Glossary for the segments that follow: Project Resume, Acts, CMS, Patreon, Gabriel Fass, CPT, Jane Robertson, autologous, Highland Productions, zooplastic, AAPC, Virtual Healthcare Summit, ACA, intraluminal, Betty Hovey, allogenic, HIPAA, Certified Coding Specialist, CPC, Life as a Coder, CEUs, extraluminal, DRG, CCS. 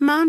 Mom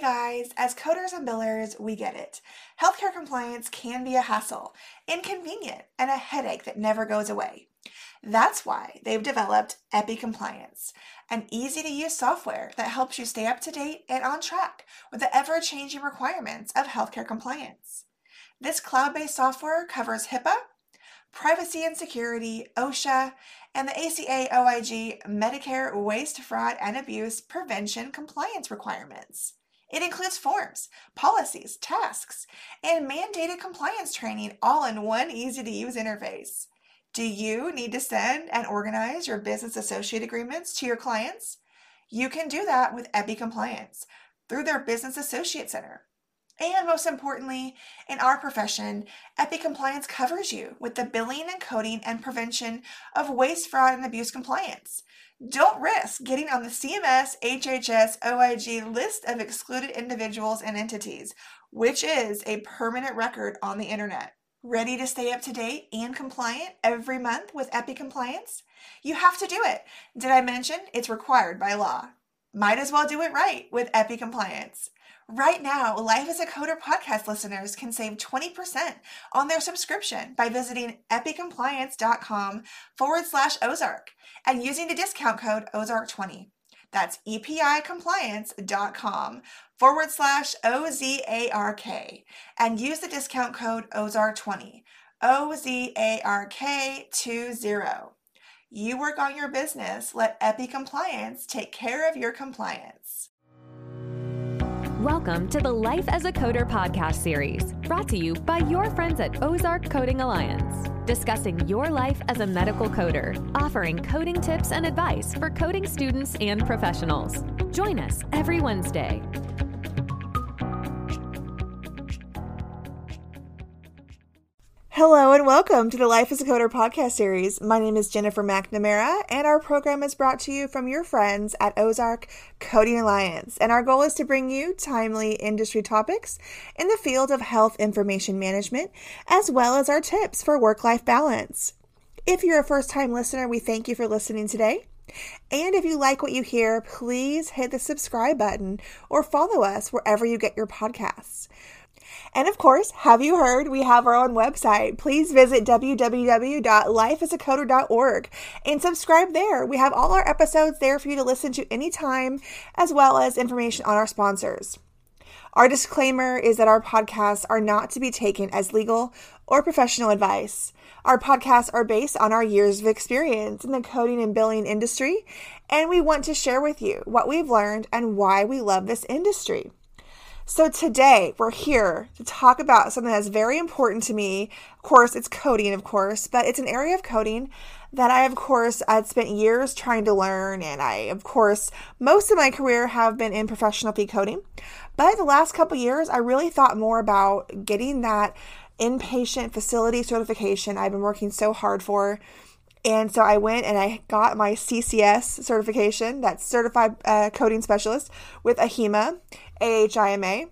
guys, as coders and billers, we get it. Healthcare compliance can be a hassle, inconvenient, and a headache that never goes away. That's why they've developed EpiCompliance, an easy-to-use software that helps you stay up to date and on track with the ever-changing requirements of healthcare compliance. This cloud-based software covers HIPAA, privacy and security, OSHA, and the ACA, OIG, Medicare waste, fraud, and abuse prevention compliance requirements. It includes forms, policies, tasks, and mandated compliance training all in one easy-to-use interface. Do you need to send and organize your business associate agreements to your clients? You can do that with EpiCompliance through their Business Associate Center. And most importantly, in our profession, EpiCompliance covers you with the billing and coding and prevention of waste, fraud, and abuse compliance. Don't risk getting on the CMS, HHS, OIG list of excluded individuals and entities, which is a permanent record on the internet. Ready to stay up to date and compliant every month with EpiCompliance? You have to do it. Did I mention it's required by law? Might as well do it right with EpiCompliance. Right now, Life as a Coder podcast listeners can save 20% on their subscription by visiting epicompliance.com/Ozark and using the discount code Ozark20. That's epicompliance.com/OZARK and use the discount code Ozark20, OZARK20. You work on your business, let EpiCompliance take care of your compliance. Welcome to the Life as a Coder podcast series, brought to you by your friends at Ozark Coding Alliance, discussing your life as a medical coder, offering coding tips and advice for coding students and professionals. Join us every Wednesday. Hello and welcome to the Life as a Coder podcast series. My name is Jennifer McNamara, and our program is brought to you from your friends at Ozark Coding Alliance. And our goal is to bring you timely industry topics in the field of health information management, as well as our tips for work-life balance. If you're a first-time listener, we thank you for listening today. And if you like what you hear, please hit the subscribe button or follow us wherever you get your podcasts. And of course, have you heard? We have our own website. Please visit www.lifeasacoder.org and subscribe there. We have all our episodes there for you to listen to anytime, as well as information on our sponsors. Our disclaimer is that our podcasts are not to be taken as legal or professional advice. Our podcasts are based on our years of experience in the coding and billing industry, and we want to share with you what we've learned and why we love this industry. So today we're here to talk about something that's very important to me. Of course, it's coding, of course, but it's an area of coding that I'd spent years trying to learn. And most of my career have been in professional fee coding. But the last couple of years, I really thought more about getting that inpatient facility certification I've been working so hard for. And so I went and I got my CCS certification, that's Certified Coding Specialist, with AHIMA, AHIMA,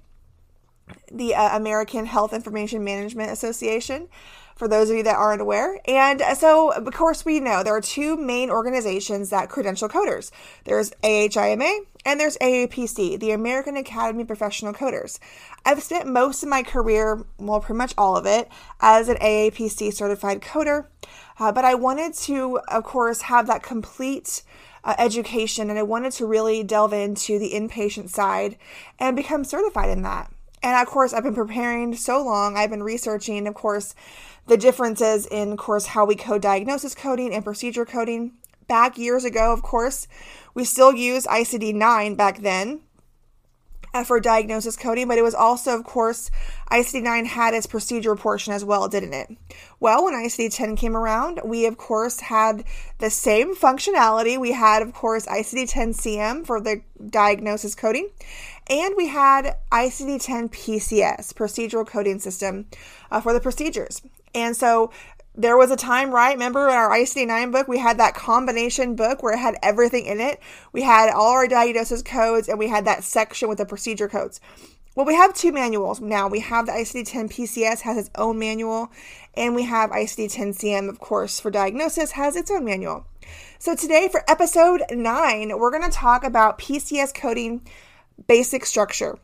the American Health Information Management Association, for those of you that aren't aware. And so, of course, we know there are two main organizations that credential coders. There's AHIMA and there's AAPC, the American Academy of Professional Coders. I've spent most of my career, well, pretty much all of it, as an AAPC certified coder. But I wanted to, of course, have that complete education, and I wanted to really delve into the inpatient side and become certified in that. And of course, I've been preparing so long. I've been researching, of course, the differences in, of course, how we code diagnosis coding and procedure coding. Back years ago, of course, we still used ICD-9 back then. for diagnosis coding, but it was also, of course, ICD-9 had its procedure portion as well, didn't it? Well, when ICD-10 came around, we, of course, had the same functionality. We had, of course, ICD-10-CM for the diagnosis coding, and we had ICD-10-PCS, procedural coding system, for the procedures. And so there was a time, right, remember in our ICD-9 book, we had that combination book where it had everything in it. We had all our diagnosis codes, and we had that section with the procedure codes. Well, we have two manuals now. We have the ICD-10-PCS has its own manual, and we have ICD-10-CM, of course, for diagnosis has its own manual. So today for episode 9, we're going to talk about PCS coding basic structure.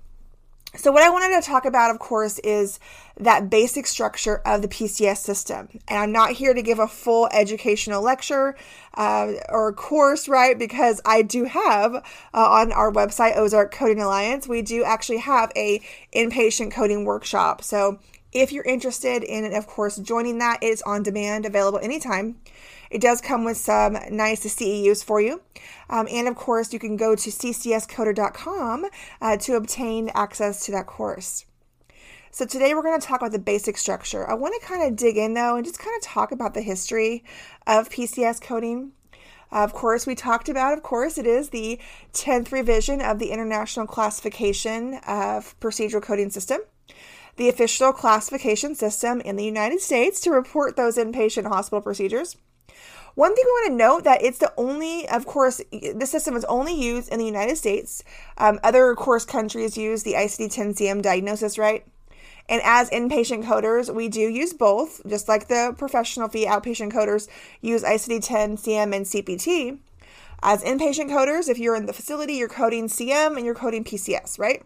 So what I wanted to talk about, of course, is that basic structure of the PCS system. And I'm not here to give a full educational lecture or course, right? Because I do have on our website, Ozark Coding Alliance, we do actually have a inpatient coding workshop. So if you're interested in, of course, joining that, it's on demand, available anytime. It does come with some nice CEUs for you. And of course, you can go to ccscoder.com to obtain access to that course. So today we're going to talk about the basic structure. I want to kind of dig in, though, and just kind of talk about the history of PCS coding. Of course, we talked about, of course, it is the 10th revision of the International Classification of Procedural Coding System, the official classification system in the United States to report those inpatient hospital procedures. One thing we want to note that it's the only, of course, this system is only used in the United States. Other, of course, countries use the ICD-10-CM diagnosis, right? And as inpatient coders, we do use both, just like the professional fee outpatient coders use ICD-10-CM and CPT. As inpatient coders, if you're in the facility, you're coding CM and you're coding PCS, right?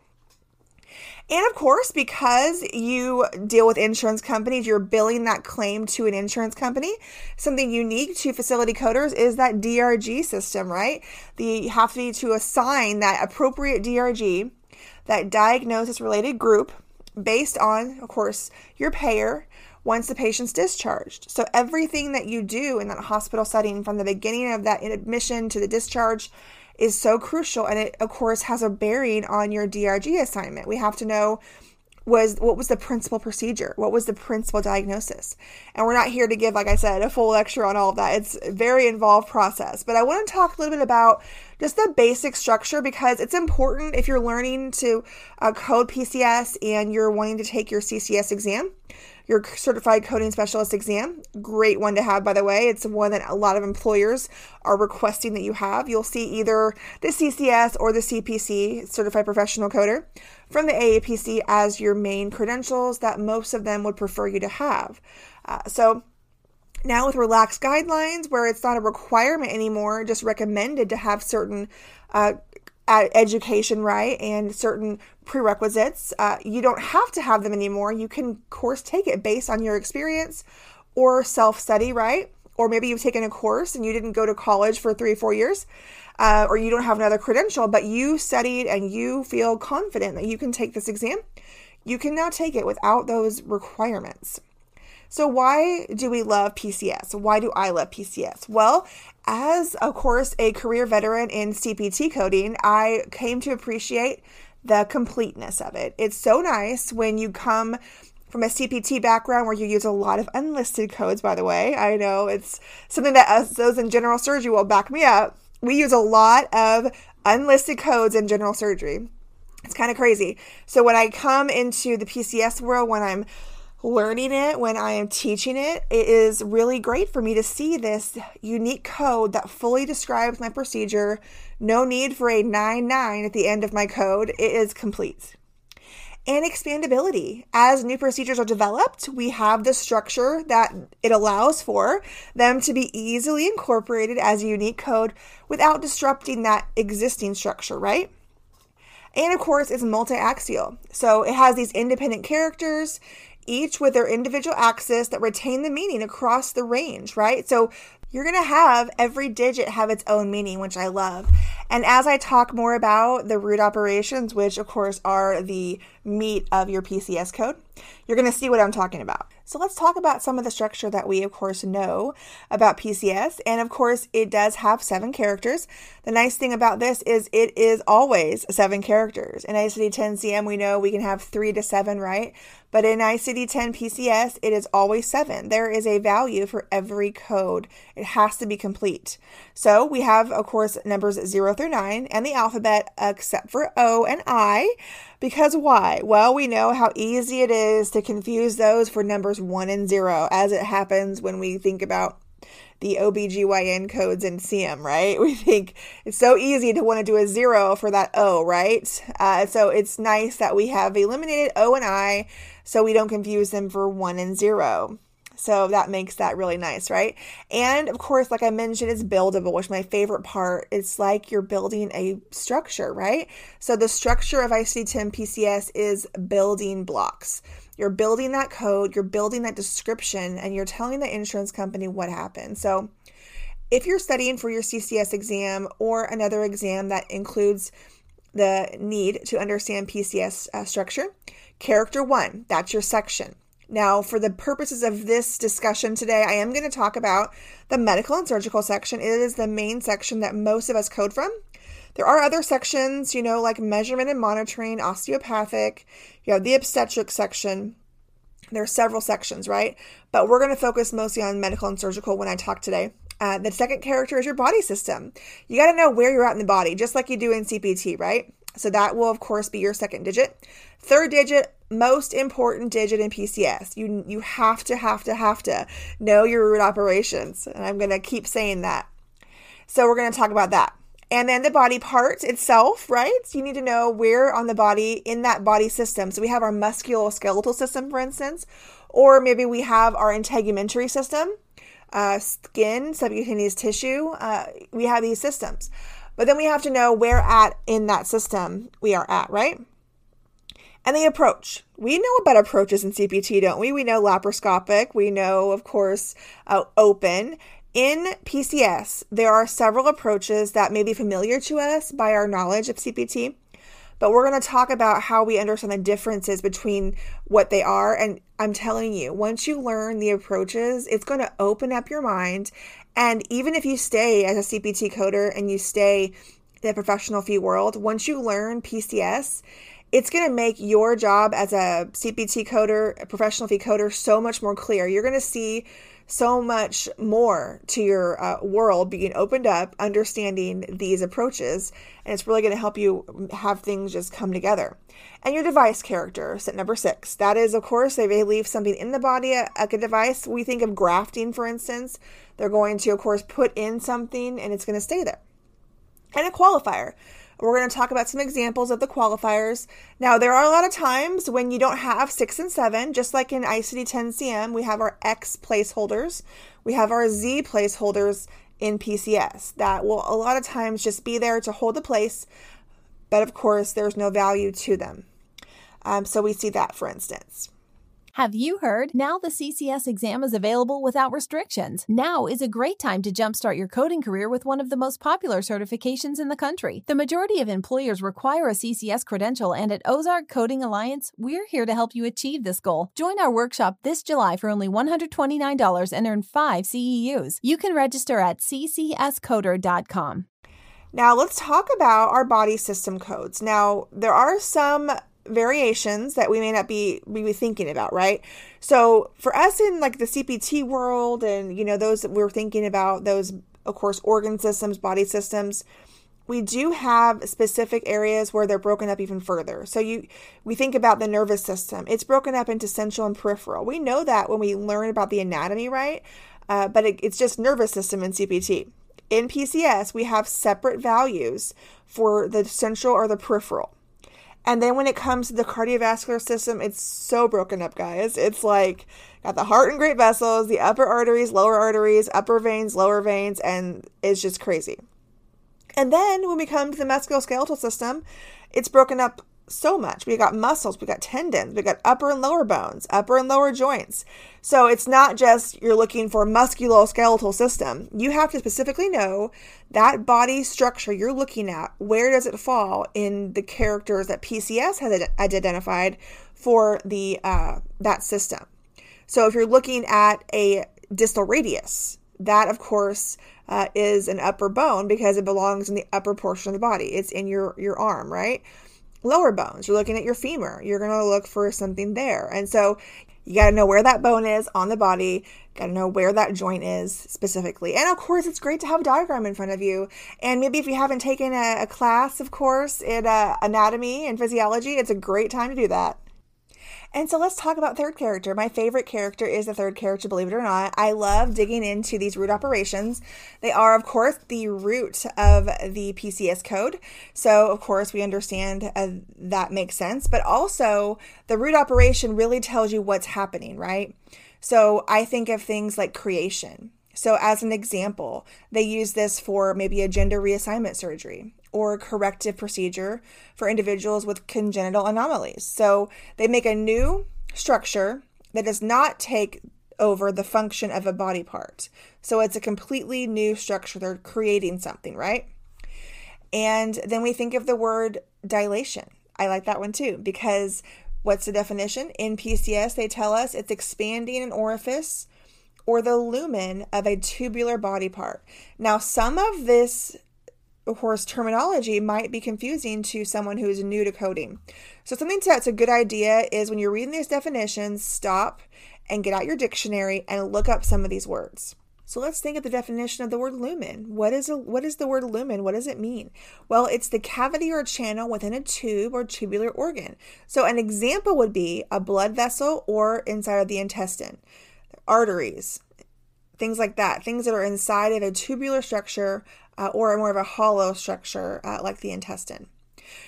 And of course, because you deal with insurance companies, you're billing that claim to an insurance company. Something unique to facility coders is that DRG system, right? You have to assign that appropriate DRG, that diagnosis-related group, based on, of course, your payer once the patient's discharged. So everything that you do in that hospital setting from the beginning of that admission to the discharge is so crucial, and it, of course, has a bearing on your DRG assignment. We have to know what was the principal procedure? What was the principal diagnosis? And we're not here to give, like I said, a full lecture on all of that. It's a very involved process. But I want to talk a little bit about just the basic structure because it's important if you're learning to code PCS and you're wanting to take your CCS exam, your Certified Coding Specialist exam. Great one to have, by the way. It's one that a lot of employers are requesting that you have. You'll see either the CCS or the CPC, Certified Professional Coder, from the AAPC as your main credentials that most of them would prefer you to have. So now with relaxed guidelines, where it's not a requirement anymore, just recommended to have certain education, right, and certain prerequisites. You don't have to have them anymore. You can, of course, take it based on your experience or self-study, right? Or maybe you've taken a course and you didn't go to college for 3 or 4 years, or you don't have another credential, but you studied and you feel confident that you can take this exam. You can now take it without those requirements. So why do we love PCS? Why do I love PCS? Well, as, of course, a career veteran in CPT coding, I came to appreciate the completeness of it. It's so nice when you come from a CPT background where you use a lot of unlisted codes, by the way. I know it's something that us, those in general surgery will back me up. We use a lot of unlisted codes in general surgery. It's kind of crazy. So when I come into the PCS world, when I'm learning it, when I am teaching it, it is really great for me to see this unique code that fully describes my procedure. No need for a 9-9 at the end of my code. It is complete. And expandability. As new procedures are developed, we have the structure that it allows for them to be easily incorporated as a unique code without disrupting that existing structure, right? And of course, it's multi-axial. So it has these independent characters, each with their individual axis that retain the meaning across the range, right? So you're going to have every digit have its own meaning, which I love. And as I talk more about the root operations, which of course are the meat of your PCS code. You're going to see what I'm talking about. So let's talk about some of the structure that we, of course, know about PCS. And of course, it does have 7 characters. The nice thing about this is it is always 7 characters. In ICD-10-CM, we know we can have 3 to 7, right? But in ICD-10-PCS, it is always 7. There is a value for every code. It has to be complete. So we have, of course, numbers 0 through 9 and the alphabet except for O and I. Because why? Well, we know how easy it is to confuse those for numbers 1 and 0, as it happens when we think about the OBGYN codes in CM, right? We think it's so easy to want to do a 0 for that O, right? So it's nice that we have eliminated O and I so we don't confuse them for 1 and 0. So that makes that really nice, right? And of course, like I mentioned, it's buildable, which is my favorite part. It's like you're building a structure, right? So the structure of ICD-10-PCS is building blocks. You're building that code, you're building that description, and you're telling the insurance company what happened. So if you're studying for your CCS exam or another exam that includes the need to understand PCS structure, character 1, that's your section. Now, for the purposes of this discussion today, I am going to talk about the medical and surgical section. It is the main section that most of us code from. There are other sections, you know, like measurement and monitoring, osteopathic, you have the obstetric section. There are several sections, right? But we're going to focus mostly on medical and surgical when I talk today. The second character is your body system. You got to know where you're at in the body, just like you do in CPT, right? So that will, of course, be your second digit. Third digit, most important digit in PCS. You have to know your root operations. And I'm going to keep saying that. So we're going to talk about that. And then the body part itself, right? So you need to know where on the body in that body system. So we have our musculoskeletal system, for instance, or maybe we have our integumentary system, skin, subcutaneous tissue. We have these systems. But then we have to know where at in that system we are at, right? And the approach. We know about approaches in CPT, don't we? We know laparoscopic. We know, of course, open. In PCS, there are several approaches that may be familiar to us by our knowledge of CPT, but we're going to talk about how we understand the differences between what they are. And I'm telling you, once you learn the approaches, it's going to open up your mind. And even if you stay as a CPT coder and you stay in the professional fee world, once you learn PCS, it's going to make your job as a CPT coder, a professional fee coder, so much more clear. You're going to see so much more to your world being opened up, understanding these approaches, and it's really going to help you have things just come together. And your device character, set number 6. That is, of course, if they leave something in the body, like a device. We think of grafting, for instance. They're going to, of course, put in something, and it's going to stay there. And a qualifier. We're going to talk about some examples of the qualifiers. Now, there are a lot of times when you don't have 6 and 7, just like in ICD-10-CM, we have our X placeholders. We have our Z placeholders in PCS that will a lot of times just be there to hold the place, but of course, there's no value to them. So we see that, for instance. Have you heard? Now the CCS exam is available without restrictions. Now is a great time to jumpstart your coding career with one of the most popular certifications in the country. The majority of employers require a CCS credential, and at Ozark Coding Alliance, we're here to help you achieve this goal. Join our workshop this July for only $129 and earn 5 CEUs. You can register at ccscoder.com. Now let's talk about our body system codes. Now there are some variations that we may not be thinking about, right? So for us in like the CPT world and, you know, those that we're thinking about, those, of course, organ systems, body systems, we do have specific areas where they're broken up even further. So we think about the nervous system. It's broken up into central and peripheral. We know that when we learn about the anatomy, right? But it's just nervous system in CPT. In PCS, we have separate values for the central or the peripheral. And then when it comes to the cardiovascular system, it's so broken up, guys. It's like got the heart and great vessels, the upper arteries, lower arteries, upper veins, lower veins, and it's just crazy. And then when we come to the musculoskeletal system, it's broken up so much. We got muscles, we got tendons, we got upper and lower bones, upper and lower joints. So it's not just you're looking for musculoskeletal system. You have to specifically know that body structure you're looking at, where does it fall in the characters that PCS has identified for the that system. So if you're looking at a distal radius, that of course is an upper bone because it belongs in the upper portion of the body. It's in your arm, right? Lower bones, you're looking at your femur. You're going to look for something there. And so you got to know where that bone is on the body, got to know where that joint is specifically. And of course, it's great to have a diagram in front of you. And maybe if you haven't taken a class, of course, in anatomy and physiology, it's a great time to do that. And so let's talk about third character. My favorite character is the third character, believe it or not. I love digging into these root operations. They are, of course, the root of the PCS code. So, of course, we understand that makes sense. But also, the root operation really tells you what's happening, right? So I think of things like creation. So as an example, they use this for maybe a gender reassignment surgery or corrective procedure for individuals with congenital anomalies. So they make a new structure that does not take over the function of a body part. So it's a completely new structure. They're creating something, right? And then we think of the word dilation. I like that one too, because what's the definition? In PCS, they tell us it's expanding an orifice or the lumen of a tubular body part. Now, some of this, of course, terminology might be confusing to someone who is new to coding. So something that's a good idea is when you're reading these definitions, stop and get out your dictionary and look up some of these words. So let's think of the definition of the word lumen. What is the word lumen? What does it mean? Well, it's the cavity or channel within a tube or tubular organ. So an example would be a blood vessel or inside of the intestine, arteries, things like that, things that are inside of a tubular structure or more of a hollow structure like the intestine.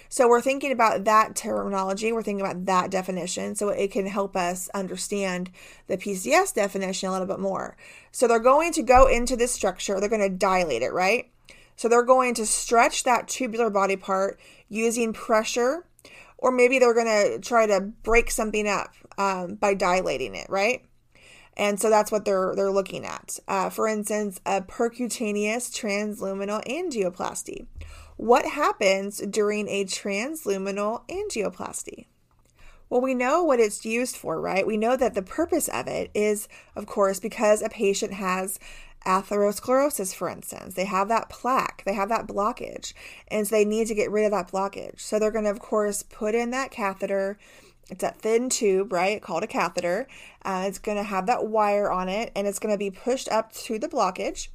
So we're thinking about that terminology. We're thinking about that definition. So it can help us understand the PCS definition a little bit more. So they're going to go into this structure. They're going to dilate it, right? So they're going to stretch that tubular body part using pressure, or maybe they're going to try to break something up by dilating it, right? And so that's what they're looking at. For instance, a percutaneous transluminal angioplasty. What happens during a transluminal angioplasty? Well, we know what it's used for, right? We know that the purpose of it is, of course, because a patient has atherosclerosis, for instance. They have that plaque, they have that blockage, and so they need to get rid of that blockage. So they're going to, of course, put in that catheter. It's that thin tube, right, called a catheter. It's going to have that wire on it, and it's going to be pushed up to the blockage.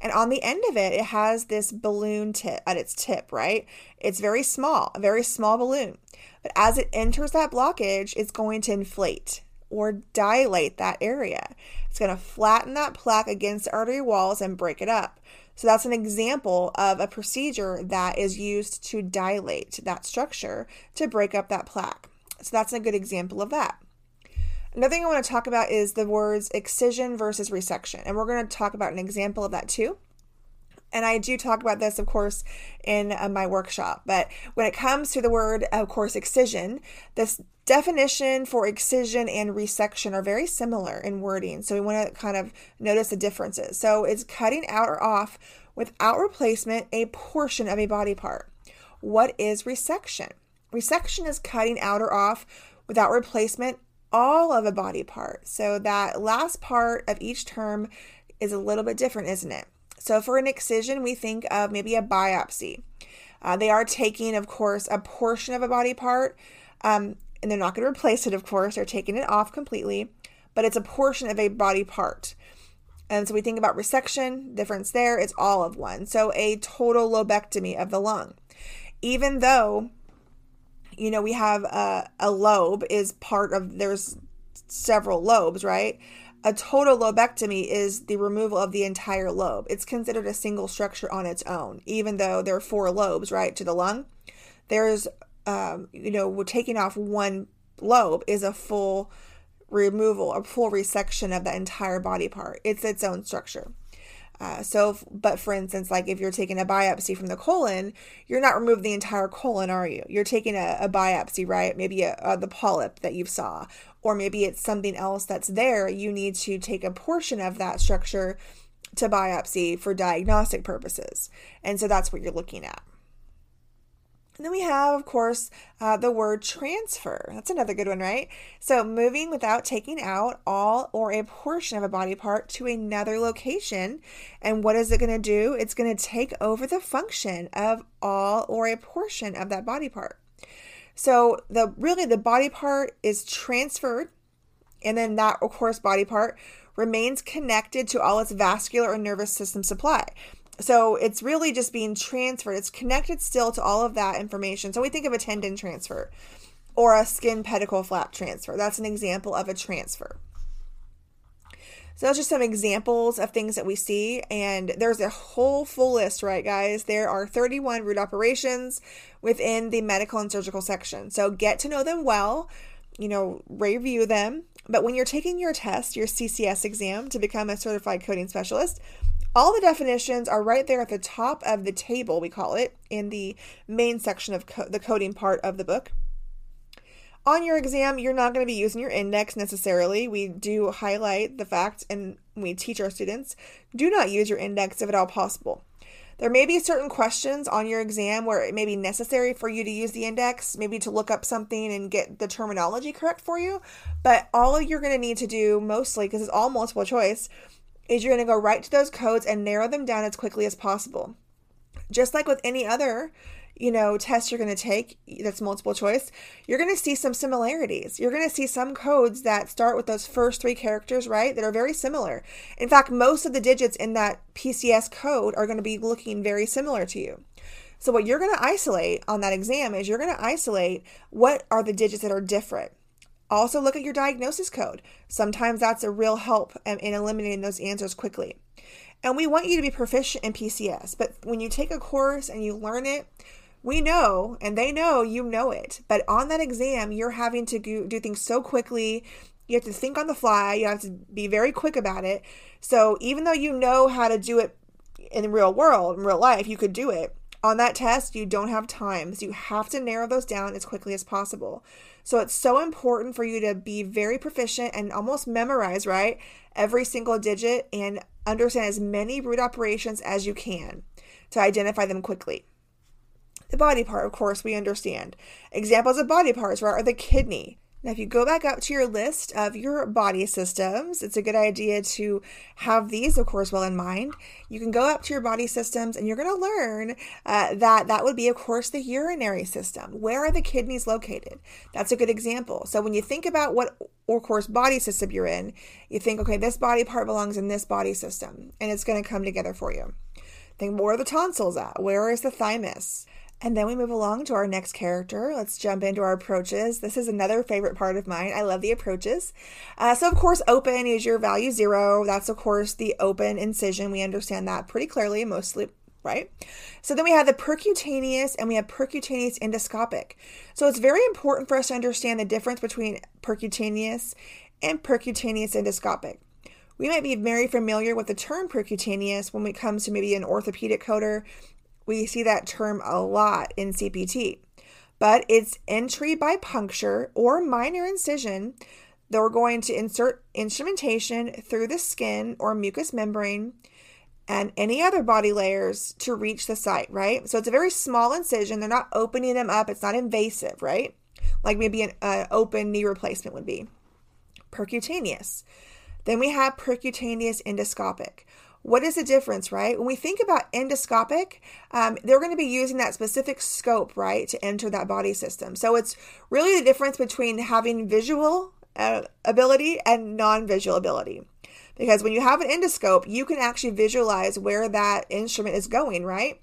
And on the end of it, it has this balloon tip at its tip, right? It's very small, a very small balloon. But as it enters that blockage, it's going to inflate or dilate that area. It's going to flatten that plaque against the artery walls and break it up. So that's an example of a procedure that is used to dilate that structure to break up that plaque. So that's a good example of that. Another thing I want to talk about is the words excision versus resection. And we're going to talk about an example of that too. And I do talk about this, of course, in my workshop. But when it comes to the word, of course, excision, this definition for excision and resection are very similar in wording. So we want to kind of notice the differences. So it's cutting out or off without replacement a portion of a body part. What is resection? Resection is cutting out or off without replacement all of a body part. So that last part of each term is a little bit different, isn't it? So for an excision, we think of maybe a biopsy. They are taking, of course, a portion of a body part, and they're not going to replace it, of course. They're taking it off completely, but it's a portion of a body part. And so we think about resection, difference there, it's all of one. So a total lobectomy of the lung. Even though we have a lobe is part of, there's several lobes, right? A total lobectomy is the removal of the entire lobe. It's considered a single structure on its own, even though there are four lobes, right, to the lung. There's, we're taking off one lobe is a full removal, a full resection of the entire body part. It's its own structure. But for instance, like if you're taking a biopsy from the colon, you're not removing the entire colon, are you? You're taking a biopsy, right? Maybe the polyp that you saw, or maybe it's something else that's there. You need to take a portion of that structure to biopsy for diagnostic purposes. And so that's what you're looking at. And then we have, of course, the word transfer. That's another good one, right? So moving without taking out all or a portion of a body part to another location. And what is it going to do? It's going to take over the function of all or a portion of that body part. So the body part is transferred, and then that, of course, body part remains connected to all its vascular or nervous system supply. So it's really just being transferred. It's connected still to all of that information. So we think of a tendon transfer or a skin pedicle flap transfer. That's an example of a transfer. So those are just some examples of things that we see. And there's a whole full list, right, guys? There are 31 root operations within the medical and surgical section. So get to know them well, review them. But when you're taking your test, your CCS exam to become a certified coding specialist, all the definitions are right there at the top of the table, we call it, in the main section of the coding part of the book. On your exam, you're not going to be using your index necessarily. We do highlight the fact, and we teach our students, do not use your index if at all possible. There may be certain questions on your exam where it may be necessary for you to use the index, maybe to look up something and get the terminology correct for you. But all you're going to need to do mostly, because it's all multiple choice, is you're going to go right to those codes and narrow them down as quickly as possible. Just like with any other, test you're going to take that's multiple choice, you're going to see some similarities. You're going to see some codes that start with those first three characters, right, that are very similar. In fact, most of the digits in that PCS code are going to be looking very similar to you. So what you're going to isolate on that exam is you're going to isolate what are the digits that are different. Also look at your diagnosis code. Sometimes that's a real help in eliminating those answers quickly. And we want you to be proficient in PCS, but when you take a course and you learn it, we know, and they know, you know it. But on that exam, you're having to do things so quickly. You have to think on the fly. You have to be very quick about it. So even though you know how to do it in the real world, in real life, you could do it. On that test, you don't have time, so you have to narrow those down as quickly as possible. So it's so important for you to be very proficient and almost memorize, right, every single digit and understand as many root operations as you can to identify them quickly. The body part, of course, we understand. Examples of body parts, right, are the kidney. Now, if you go back up to your list of your body systems, it's a good idea to have these, of course, well in mind. You can go up to your body systems and you're going to learn that would be, of course, the urinary system. Where are the kidneys located? That's a good example. So when you think about what, of course, body system you're in, you think, okay, this body part belongs in this body system, and it's going to come together for you. Think, where are the tonsils at? Where is the thymus? And then we move along to our next character. Let's jump into our approaches. This is another favorite part of mine. I love the approaches. So of course, open is your value 0. That's of course the open incision. We understand that pretty clearly mostly, right? So then we have the percutaneous and we have percutaneous endoscopic. So it's very important for us to understand the difference between percutaneous and percutaneous endoscopic. We might be very familiar with the term percutaneous when it comes to maybe an orthopedic coder. We see that term a lot in CPT, but it's entry by puncture or minor incision. They're going to insert instrumentation through the skin or mucous membrane and any other body layers to reach the site, right? So it's a very small incision. They're not opening them up. It's not invasive, right? Like maybe an open knee replacement would be. Percutaneous. Then we have percutaneous endoscopic. What is the difference, right? When we think about endoscopic, they're going to be using that specific scope, right, to enter that body system. So it's really the difference between having visual ability and non-visual ability. Because when you have an endoscope, you can actually visualize where that instrument is going, right?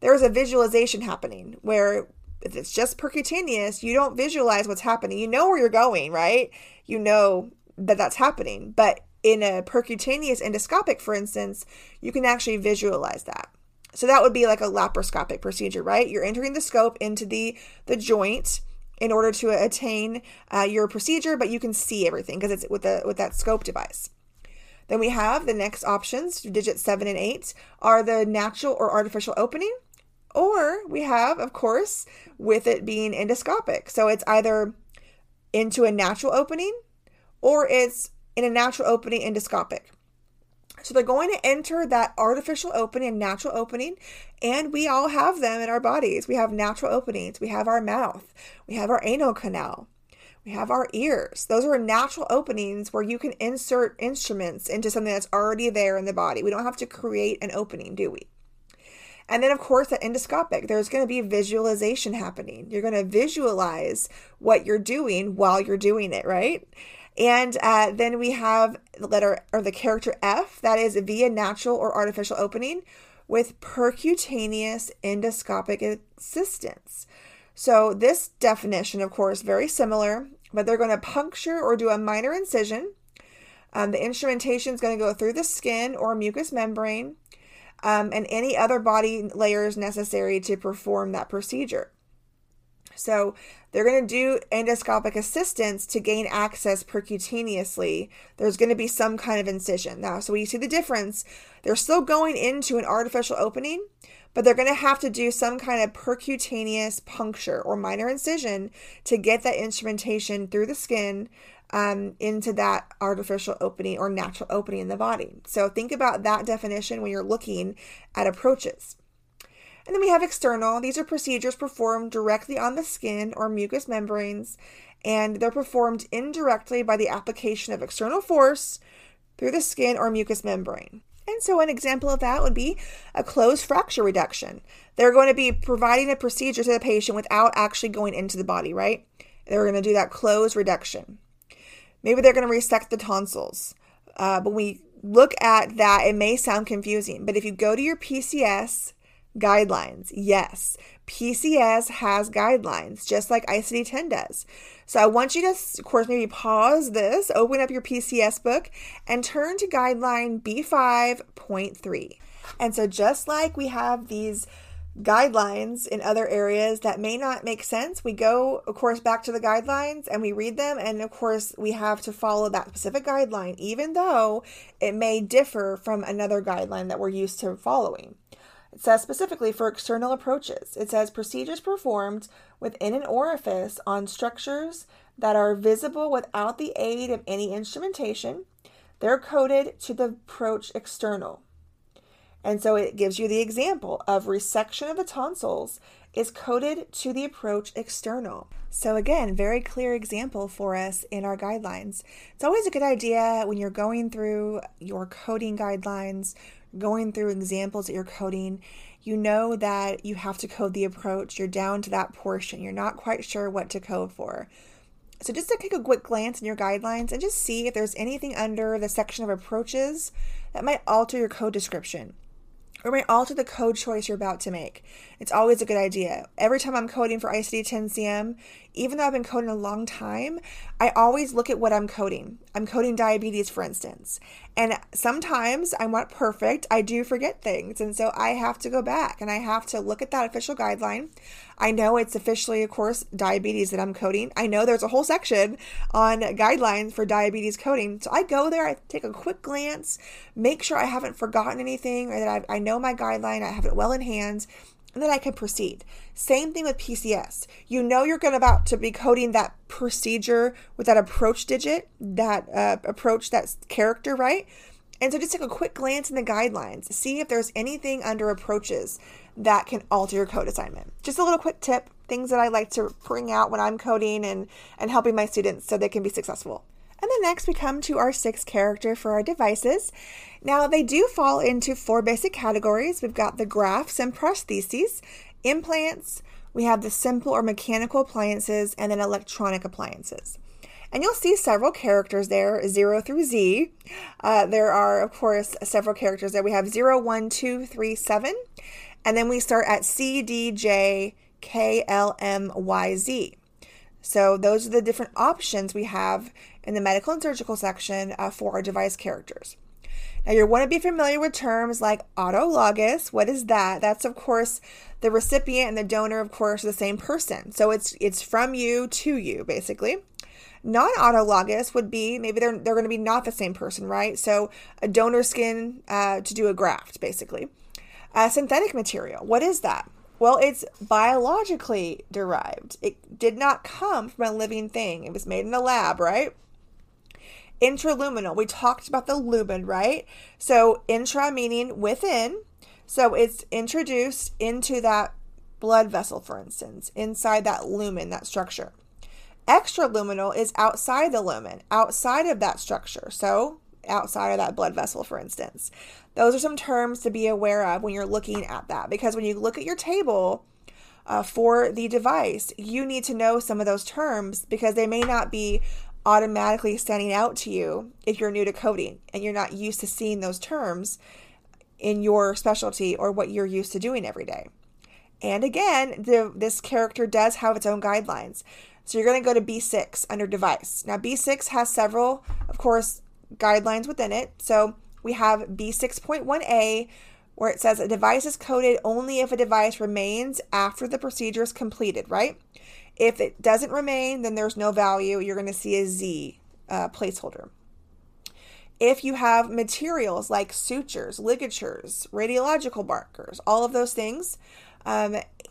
There is a visualization happening where if it's just percutaneous, you don't visualize what's happening. You know where you're going, right? You know that that's happening, but in a percutaneous endoscopic, for instance, you can actually visualize that. So that would be like a laparoscopic procedure, right? You're entering the scope into the joint in order to attain your procedure, but you can see everything because it's with that scope device. Then we have the next options, digits 7 and 8, are the natural or artificial opening, or we have, of course, with it being endoscopic. So it's either into a natural opening or it's in a natural opening endoscopic. So they're going to enter that artificial opening and natural opening, and we all have them in our bodies. We have natural openings. We have our mouth. We have our anal canal. We have our ears. Those are natural openings where you can insert instruments into something that's already there in the body. We don't have to create an opening, do we? And then, of course, that endoscopic, there's going to be visualization happening. You're going to visualize what you're doing while you're doing it, right? And then we have the letter or the character F, that is via natural or artificial opening with percutaneous endoscopic assistance. So this definition, of course, very similar, but they're going to puncture or do a minor incision. The instrumentation is going to go through the skin or mucous membrane and any other body layers necessary to perform that procedure. So they're going to do endoscopic assistance to gain access percutaneously. There's going to be some kind of incision. Now, so you see the difference. They're still going into an artificial opening, but they're going to have to do some kind of percutaneous puncture or minor incision to get that instrumentation through the skin into that artificial opening or natural opening in the body. So think about that definition when you're looking at approaches. And then we have external. These are procedures performed directly on the skin or mucous membranes, and they're performed indirectly by the application of external force through the skin or mucous membrane. And so an example of that would be a closed fracture reduction. They're going to be providing a procedure to the patient without actually going into the body, right? They're going to do that closed reduction. Maybe they're going to resect the tonsils. When we look at that, it may sound confusing, but if you go to your PCS guidelines, yes, PCS has guidelines just like ICD-10 does. So I want you to, of course, maybe pause this, open up your PCS book, and turn to guideline B5.3. And so just like we have these guidelines in other areas that may not make sense, we go, of course, back to the guidelines and we read them. And of course, we have to follow that specific guideline, even though it may differ from another guideline that we're used to following. It says specifically for external approaches, it says procedures performed within an orifice on structures that are visible without the aid of any instrumentation. They're coded to the approach external. And so it gives you the example of resection of the tonsils is coded to the approach external. So again, very clear example for us in our guidelines. It's always a good idea when you're going through your coding guidelines, going through examples that you're coding, you know that you have to code the approach. You're down to that portion. You're not quite sure what to code for. So just to take a quick glance in your guidelines and just see if there's anything under the section of approaches that might alter your code description or might alter the code choice you're about to make. It's always a good idea. Every time I'm coding for ICD-10-CM, even though I've been coding a long time, I always look at what I'm coding. I'm coding diabetes, for instance. And sometimes I'm not perfect. I do forget things. And so I have to go back and I have to look at that official guideline. I know it's officially, of course, diabetes that I'm coding. I know there's a whole section on guidelines for diabetes coding. So I go there, I take a quick glance, make sure I haven't forgotten anything or that I know my guideline, I have it well in hand, and then I can proceed. Same thing with PCS. You know you're going about to be coding that procedure with that approach digit, that approach, that character, right? And so just take a quick glance in the guidelines. See if there's anything under approaches that can alter your code assignment. Just a little quick tip, things that I like to bring out when I'm coding and helping my students so they can be successful. And then next we come to our sixth character for our devices. Now they do fall into four basic categories. We've got the grafts and prostheses, implants, we have the simple or mechanical appliances, and then electronic appliances. And you'll see several characters there, 0 through Z. There are, of course, several characters there. We have 0, 1, 2, 3, 7. And then we start at C, D, J, K, L, M, Y, Z. So those are the different options we have in the medical and surgical section for our device characters. Now you want to be familiar with terms like autologous. What is that? That's, of course, the recipient and the donor, of course, are the same person. So it's from you to you, basically. Non-autologous would be maybe they're going to be not the same person, right? So a donor skin to do a graft, basically. Synthetic material, what is that? Well, it's biologically derived. It did not come from a living thing. It was made in a lab, right? Intraluminal, we talked about the lumen, right? So intra meaning within. So it's introduced into that blood vessel, for instance, inside that lumen, that structure. Extraluminal is outside the lumen, outside of that structure. So outside of that blood vessel, for instance. Those are some terms to be aware of when you're looking at that, because when you look at your table for the device, you need to know some of those terms because they may not be automatically standing out to you if you're new to coding and you're not used to seeing those terms in your specialty or what you're used to doing every day. And again, this character does have its own guidelines. So you're going to go to B6 under device. Now B6 has several, of course, guidelines within it. So we have B6.1a where it says a device is coded only if a device remains after the procedure is completed, right? If it doesn't remain, then there's no value. You're going to see a Z placeholder. If you have materials like sutures, ligatures, radiological markers, all of those things,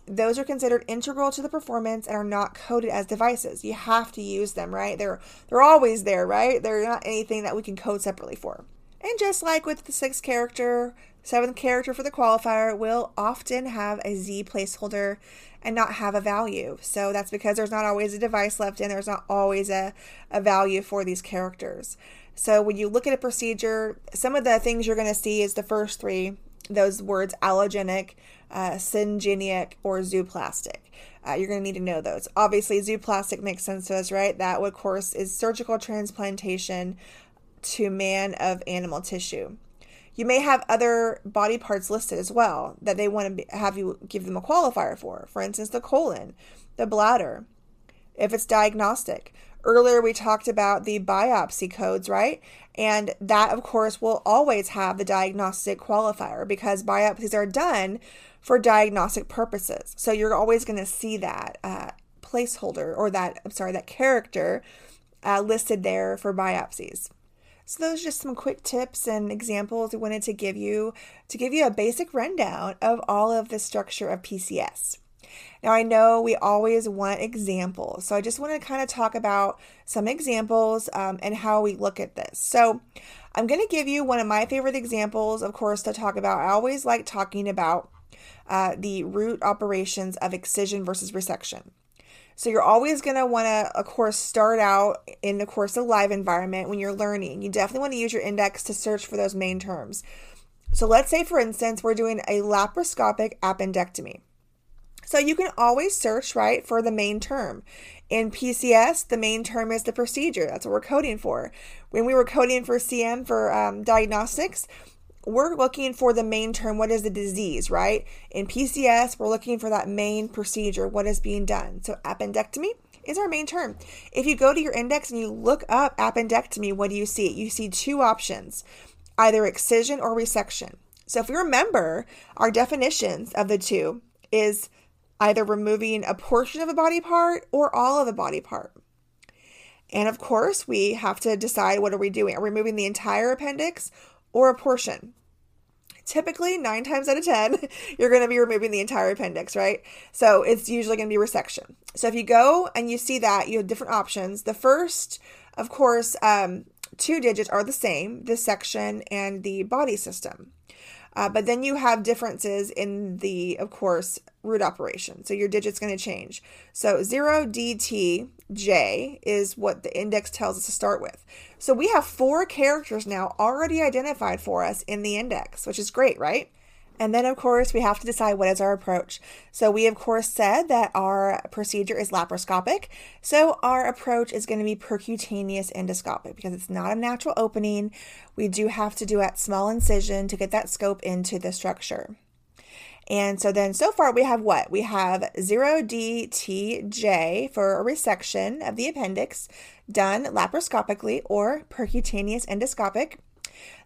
those are considered integral to the performance and are not coded as devices. You have to use them, right? They're always there, right? They're not anything that we can code separately for. And just like with the sixth character, seventh character for the qualifier will often have a Z placeholder and not have a value. So that's because there's not always a device left in. There's not always a value for these characters. So when you look at a procedure, some of the things you're going to see is the first three, those words allogenic, syngenic, or zooplastic. You're going to need to know those. Obviously, zooplastic makes sense to us, right? That, of course, is surgical transplantation to man of animal tissue. You may have other body parts listed as well that they want to have you give them a qualifier for. For instance, the colon, the bladder, if it's diagnostic. Earlier, we talked about the biopsy codes, right? And that, of course, will always have the diagnostic qualifier because biopsies are done for diagnostic purposes. So you're always going to see that placeholder or that character listed there for biopsies. So those are just some quick tips and examples we wanted to give you a basic rundown of all of the structure of PCS. Now, I know we always want examples, so I just want to kind of talk about some examples and how we look at this. So I'm going to give you one of my favorite examples, of course, to talk about. I always like talking about the root operations of excision versus resection. So you're always going to want to, of course, start out in, of course, a live environment when you're learning. You definitely want to use your index to search for those main terms. So let's say, for instance, we're doing a laparoscopic appendectomy. So you can always search, right, for the main term. In PCS, the main term is the procedure. That's what we're coding for. When we were coding for CM for diagnostics, we're looking for the main term. What is the disease, right? In PCS, we're looking for that main procedure. What is being done? So appendectomy is our main term. If you go to your index and you look up appendectomy, what do you see? You see two options, either excision or resection. So if we remember, our definitions of the two is either removing a portion of a body part or all of the body part. And of course, we have to decide what are we doing? Are we removing the entire appendix or a portion? Typically, 9 times out of 10, you're going to be removing the entire appendix, right? So it's usually going to be resection. So if you go and you see that, you have different options. The first, of course, 2 digits are the same, the section and the body system. But then you have differences in the, of course, root operation. So your digit's going to change. So 0DTJ is what the index tells us to start with. So we have 4 characters now already identified for us in the index, which is great, right? And then, of course, we have to decide what is our approach. So we, of course, said that our procedure is laparoscopic. So our approach is going to be percutaneous endoscopic because it's not a natural opening. We do have to do that small incision to get that scope into the structure. And so then so far we have what? We have 0DTJ for a resection of the appendix done laparoscopically or percutaneous endoscopic.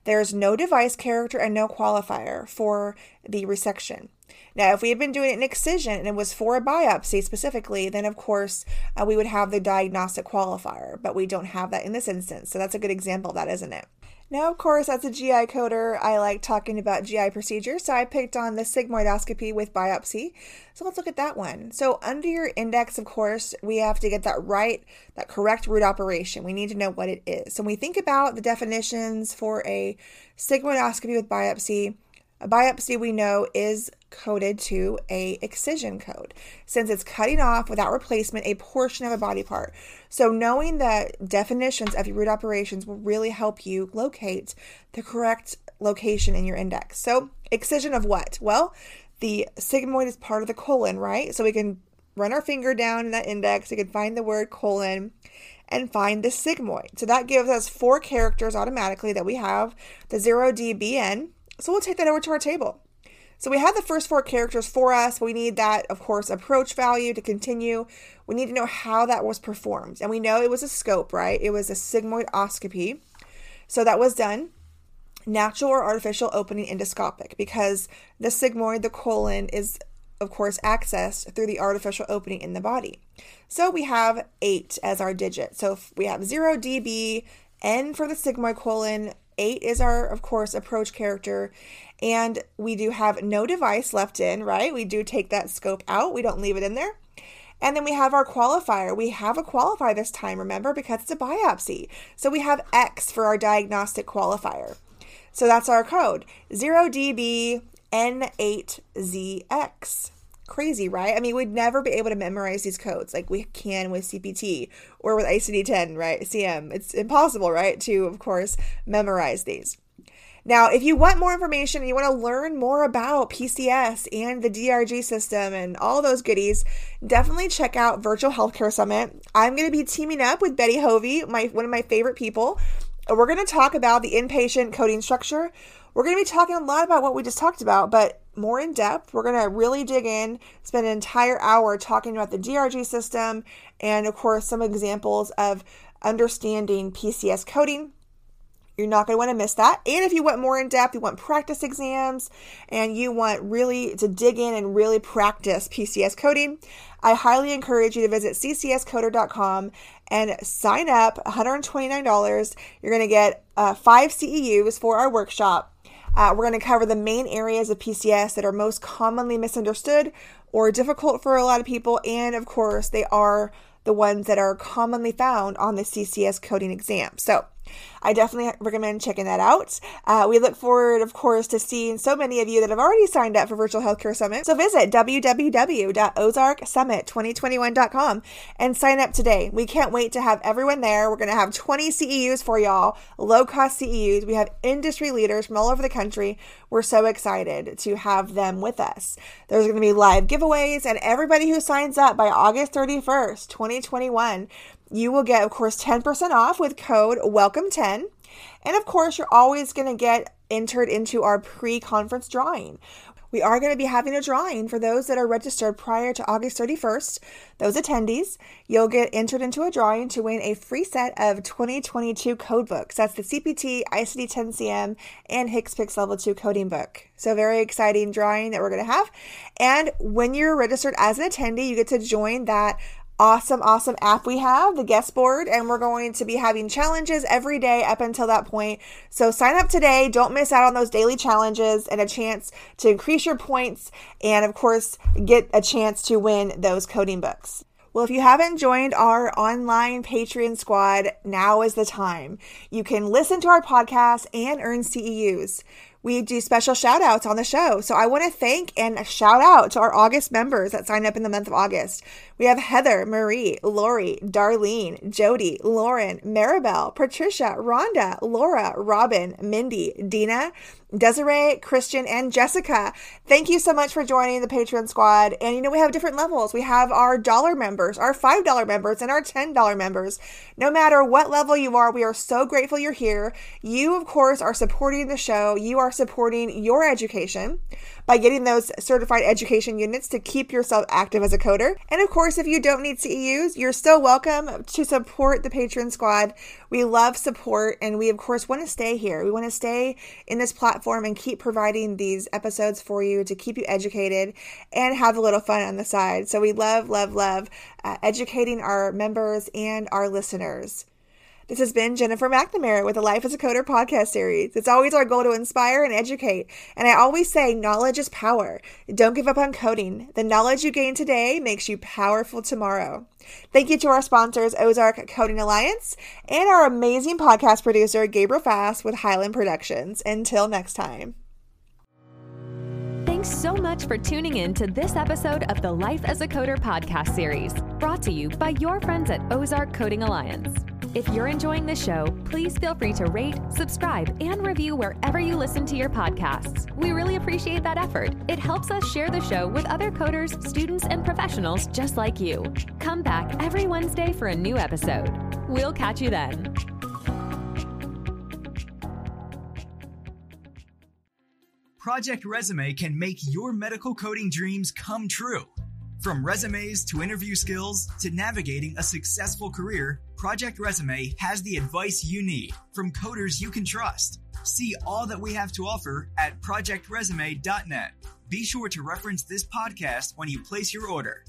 There's no device character and no qualifier for the resection. Now, if we had been doing an excision and it was for a biopsy specifically, then of course we would have the diagnostic qualifier, but we don't have that in this instance. So that's a good example of that, isn't it? Now, of course, as a GI coder, I like talking about GI procedures, so I picked on the sigmoidoscopy with biopsy. So let's look at that one. So under your index, of course, we have to get that right, that correct root operation. We need to know what it is. So when we think about the definitions for a sigmoidoscopy with biopsy, a biopsy we know is coded to a excision code, since it's cutting off without replacement a portion of a body part. So knowing the definitions of your root operations will really help you locate the correct location in your index. So excision of what? Well, the sigmoid is part of the colon, right? So we can run our finger down in that index. We can find the word colon and find the sigmoid. So that gives us four characters automatically that we have, the 0DBN. So we'll take that over to our table. So we have the first four characters for us. We need that, of course, approach value to continue. We need to know how that was performed. And we know it was a scope, right? It was a sigmoidoscopy. So that was done. Natural or artificial opening endoscopic, because the sigmoid, the colon, is, of course, accessed through the artificial opening in the body. So we have 8 as our digit. So if we have 0DB, N for the sigmoid colon, 8 is our, of course, approach character, and we do have no device left in, right? We do take that scope out. We don't leave it in there. And then we have our qualifier. We have a qualifier this time, remember, because it's a biopsy. So we have X for our diagnostic qualifier. So that's our code, 0DBN8ZX. Crazy, right? I mean, we'd never be able to memorize these codes like we can with CPT or with ICD-10, right? CM. It's impossible, right, to, of course, memorize these. Now, if you want more information and you want to learn more about PCS and the DRG system and all those goodies, definitely check out Virtual Healthcare Summit. I'm going to be teaming up with Betty Hovey, one of my favorite people. We're going to talk about the inpatient coding structure. We're going to be talking a lot about what we just talked about, but more in depth. We're going to really dig in, spend an entire hour talking about the DRG system and, of course, some examples of understanding PCS coding. You're not going to want to miss that. And if you want more in depth, you want practice exams, and you want really to dig in and really practice PCS coding, I highly encourage you to visit ccscoder.com and sign up, $129. You're going to get 5 CEUs for our workshop. We're going to cover the main areas of PCS that are most commonly misunderstood or difficult for a lot of people. And of course, they are the ones that are commonly found on the CCS coding exam. So I definitely recommend checking that out. We look forward, of course, to seeing so many of you that have already signed up for Virtual Healthcare Summit. So visit www.ozarksummit2021.com and sign up today. We can't wait to have everyone there. We're going to have 20 CEUs for y'all, low-cost CEUs. We have industry leaders from all over the country. We're so excited to have them with us. There's going to be live giveaways, and everybody who signs up by August 31st, 2021, you will get, of course, 10% off with code WELCOME10. And of course, you're always going to get entered into our pre-conference drawing. We are going to be having a drawing for those that are registered prior to August 31st. Those attendees, you'll get entered into a drawing to win a free set of 2022 code books. That's the CPT, ICD-10-CM, and HCPCS Level 2 coding book. So very exciting drawing that we're going to have. And when you're registered as an attendee, you get to join that awesome app we have, the guest board, and we're going to be having challenges every day up until that point. So sign up today. Don't miss out on those daily challenges and a chance to increase your points and, of course, get a chance to win those coding books. Well, if you haven't joined our online Patreon squad, now is the time. You can listen to our podcast and earn CEUs. We do special shout outs on the show. So I want to thank and shout out to our August members that signed up in the month of August. We have Heather, Marie, Lori, Darlene, Jody, Lauren, Maribel, Patricia, Rhonda, Laura, Robin, Mindy, Dina, Desiree, Christian, and Jessica. Thank you so much for joining the Patreon squad. And you know, we have different levels. We have our $1 members, our $5 members, and our $10 members. No matter what level you are, we are so grateful you're here. You, of course, are supporting the show. You are supporting your education by getting those certified education units to keep yourself active as a coder. And of course, if you don't need CEUs, you're still welcome to support the Patreon squad. We love support, and we, of course, want to stay here. We want to stay in this platform and keep providing these episodes for you to keep you educated and have a little fun on the side. So we love educating our members and our listeners. This has been Jennifer McNamara with the Life as a Coder podcast series. It's always our goal to inspire and educate. And I always say knowledge is power. Don't give up on coding. The knowledge you gain today makes you powerful tomorrow. Thank you to our sponsors, Ozark Coding Alliance, and our amazing podcast producer, Gabriel Fass with Highland Productions. Until next time. Thanks so much for tuning in to this episode of the Life as a Coder podcast series, brought to you by your friends at Ozark Coding Alliance. If you're enjoying the show, please feel free to rate, subscribe, and review wherever you listen to your podcasts. We really appreciate that effort. It helps us share the show with other coders, students, and professionals just like you. Come back every Wednesday for a new episode. We'll catch you then. Project Resume can make your medical coding dreams come true. From resumes to interview skills to navigating a successful career, Project Resume has the advice you need from coders you can trust. See all that we have to offer at projectresume.net. Be sure to reference this podcast when you place your order.